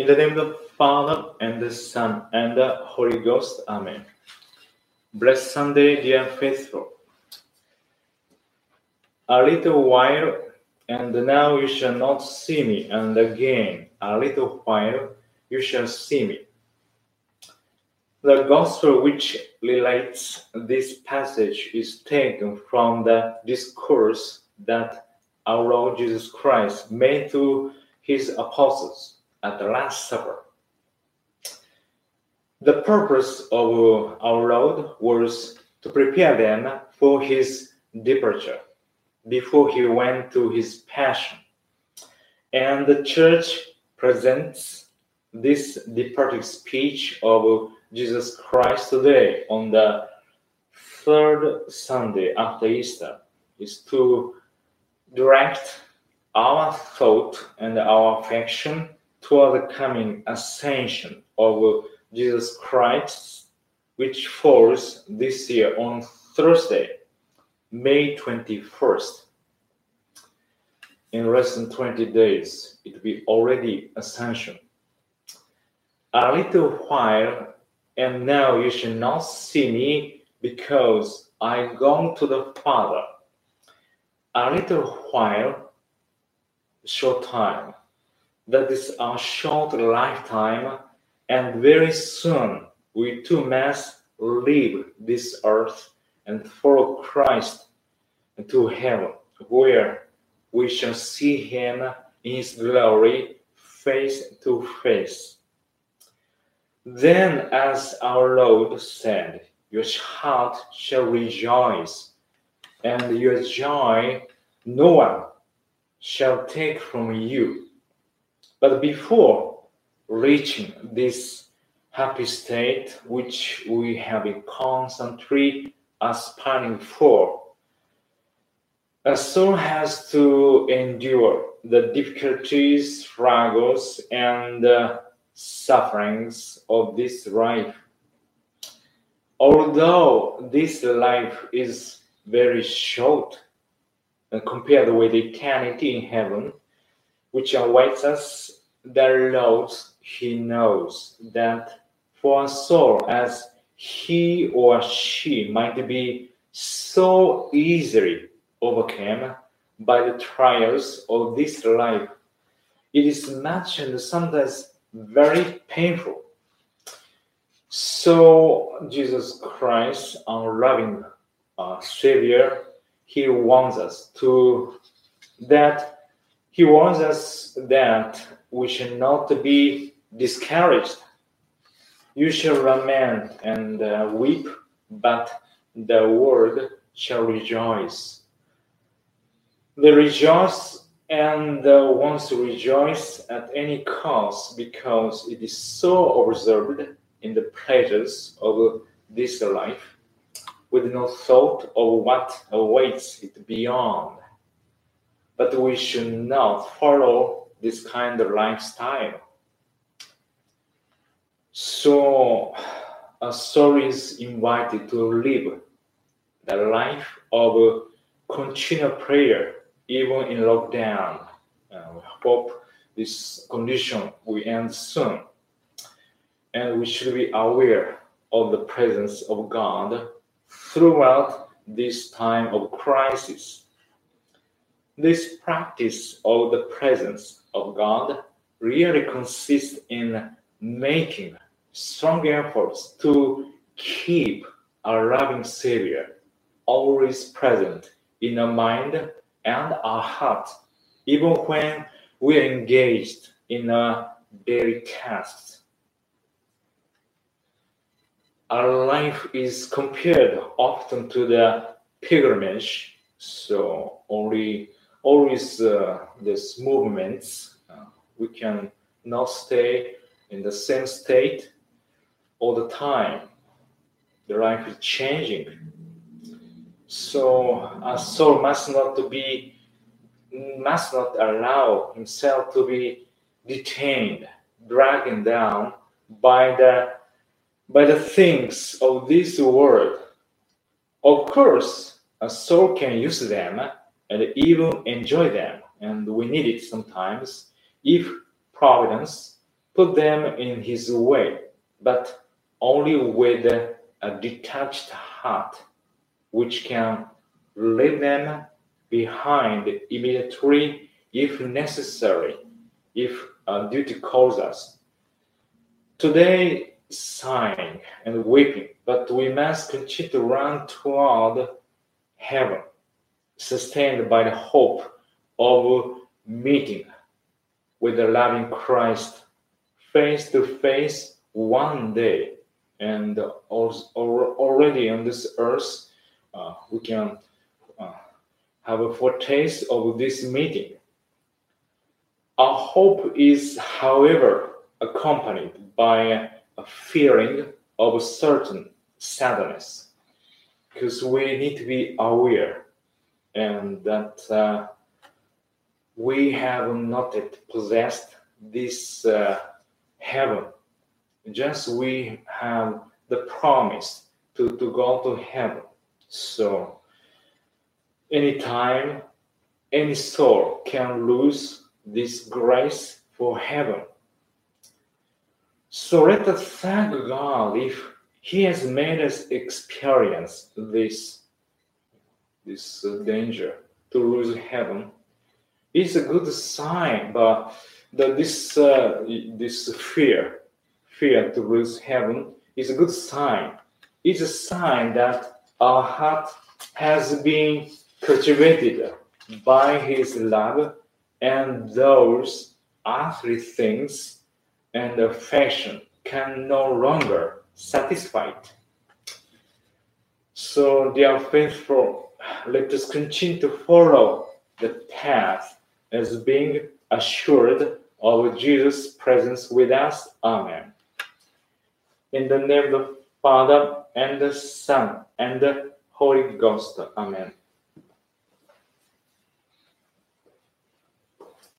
In the name of the Father, and the Son, and the Holy Ghost. Amen. Blessed Sunday, dear faithful. A little while, and now you shall not see me, and again, a little while, you shall see me. The Gospel which relates this passage is taken from the discourse that our Lord Jesus Christ made to his apostles at the Last Supper. The purpose of our Lord was to prepare them for his departure before he went to his passion. And the church presents this departing speech of Jesus Christ today on the third Sunday after Easter is to direct our thought and our affection toward the coming ascension of Jesus Christ, which falls this year on Thursday, May 21st. In less than 20 days, it will be already ascension. A little while, and now you shall not see me, because I go to the Father. A little while, short time. That is our short lifetime, and very soon we too must leave this earth and follow Christ to heaven, where we shall see him in his glory face to face. Then, as our Lord said, your heart shall rejoice, and your joy no one shall take from you. But before reaching this happy state, which we have been constantly aspiring for, a soul has to endure the difficulties, struggles, and sufferings of this life. Although this life is very short compared with eternity in heaven, which awaits us, the Lord, he knows that for a soul as he or she might be so easily overcome by the trials of this life, it is much and sometimes very painful. So Jesus Christ, our loving Savior, He warns us that we shall not be discouraged. You shall lament and weep, but the world shall rejoice. They rejoice and wants to rejoice at any cost, because it is so absorbed in the pleasures of this life, with no thought of what awaits it beyond. But we should not follow this kind of lifestyle. So a soul is invited to live the life of continual prayer, even in lockdown. We hope this condition will end soon. And we should be aware of the presence of God throughout this time of crisis. This practice of the presence of God really consists in making strong efforts to keep our loving Savior always present in our mind and our heart, even when we are engaged in our daily tasks. Our life is compared often to the pilgrimage, so always these movements. We can not stay in the same state all the time. The life is changing. So a soul must not allow himself to be detained, dragged down by the things of this world. Of course, a soul can use them and even enjoy them, and we need it sometimes if providence put them in his way, but only with a detached heart, which can leave them behind immediately if necessary, if duty calls us. Today, sighing and weeping, but we must continue to run toward heaven, sustained by the hope of meeting with the loving Christ face to face one day. And already on this earth, we can have a foretaste of this meeting. Our hope is, however, accompanied by a feeling of a certain sadness, because we need to be aware and that we have not yet possessed this heaven. Just we have the promise to go to heaven. So anytime, any soul can lose this grace for heaven. So let us thank God if He has made us experience this danger to lose heaven. It's a good sign, but this fear to lose heaven is a good sign. It's a sign that our heart has been cultivated by His love, and those earthly things and affection can no longer satisfy it. So, dear faithful, let us continue to follow the path as being assured of Jesus' presence with us. Amen. In the name of the Father, and the Son, and the Holy Ghost. Amen.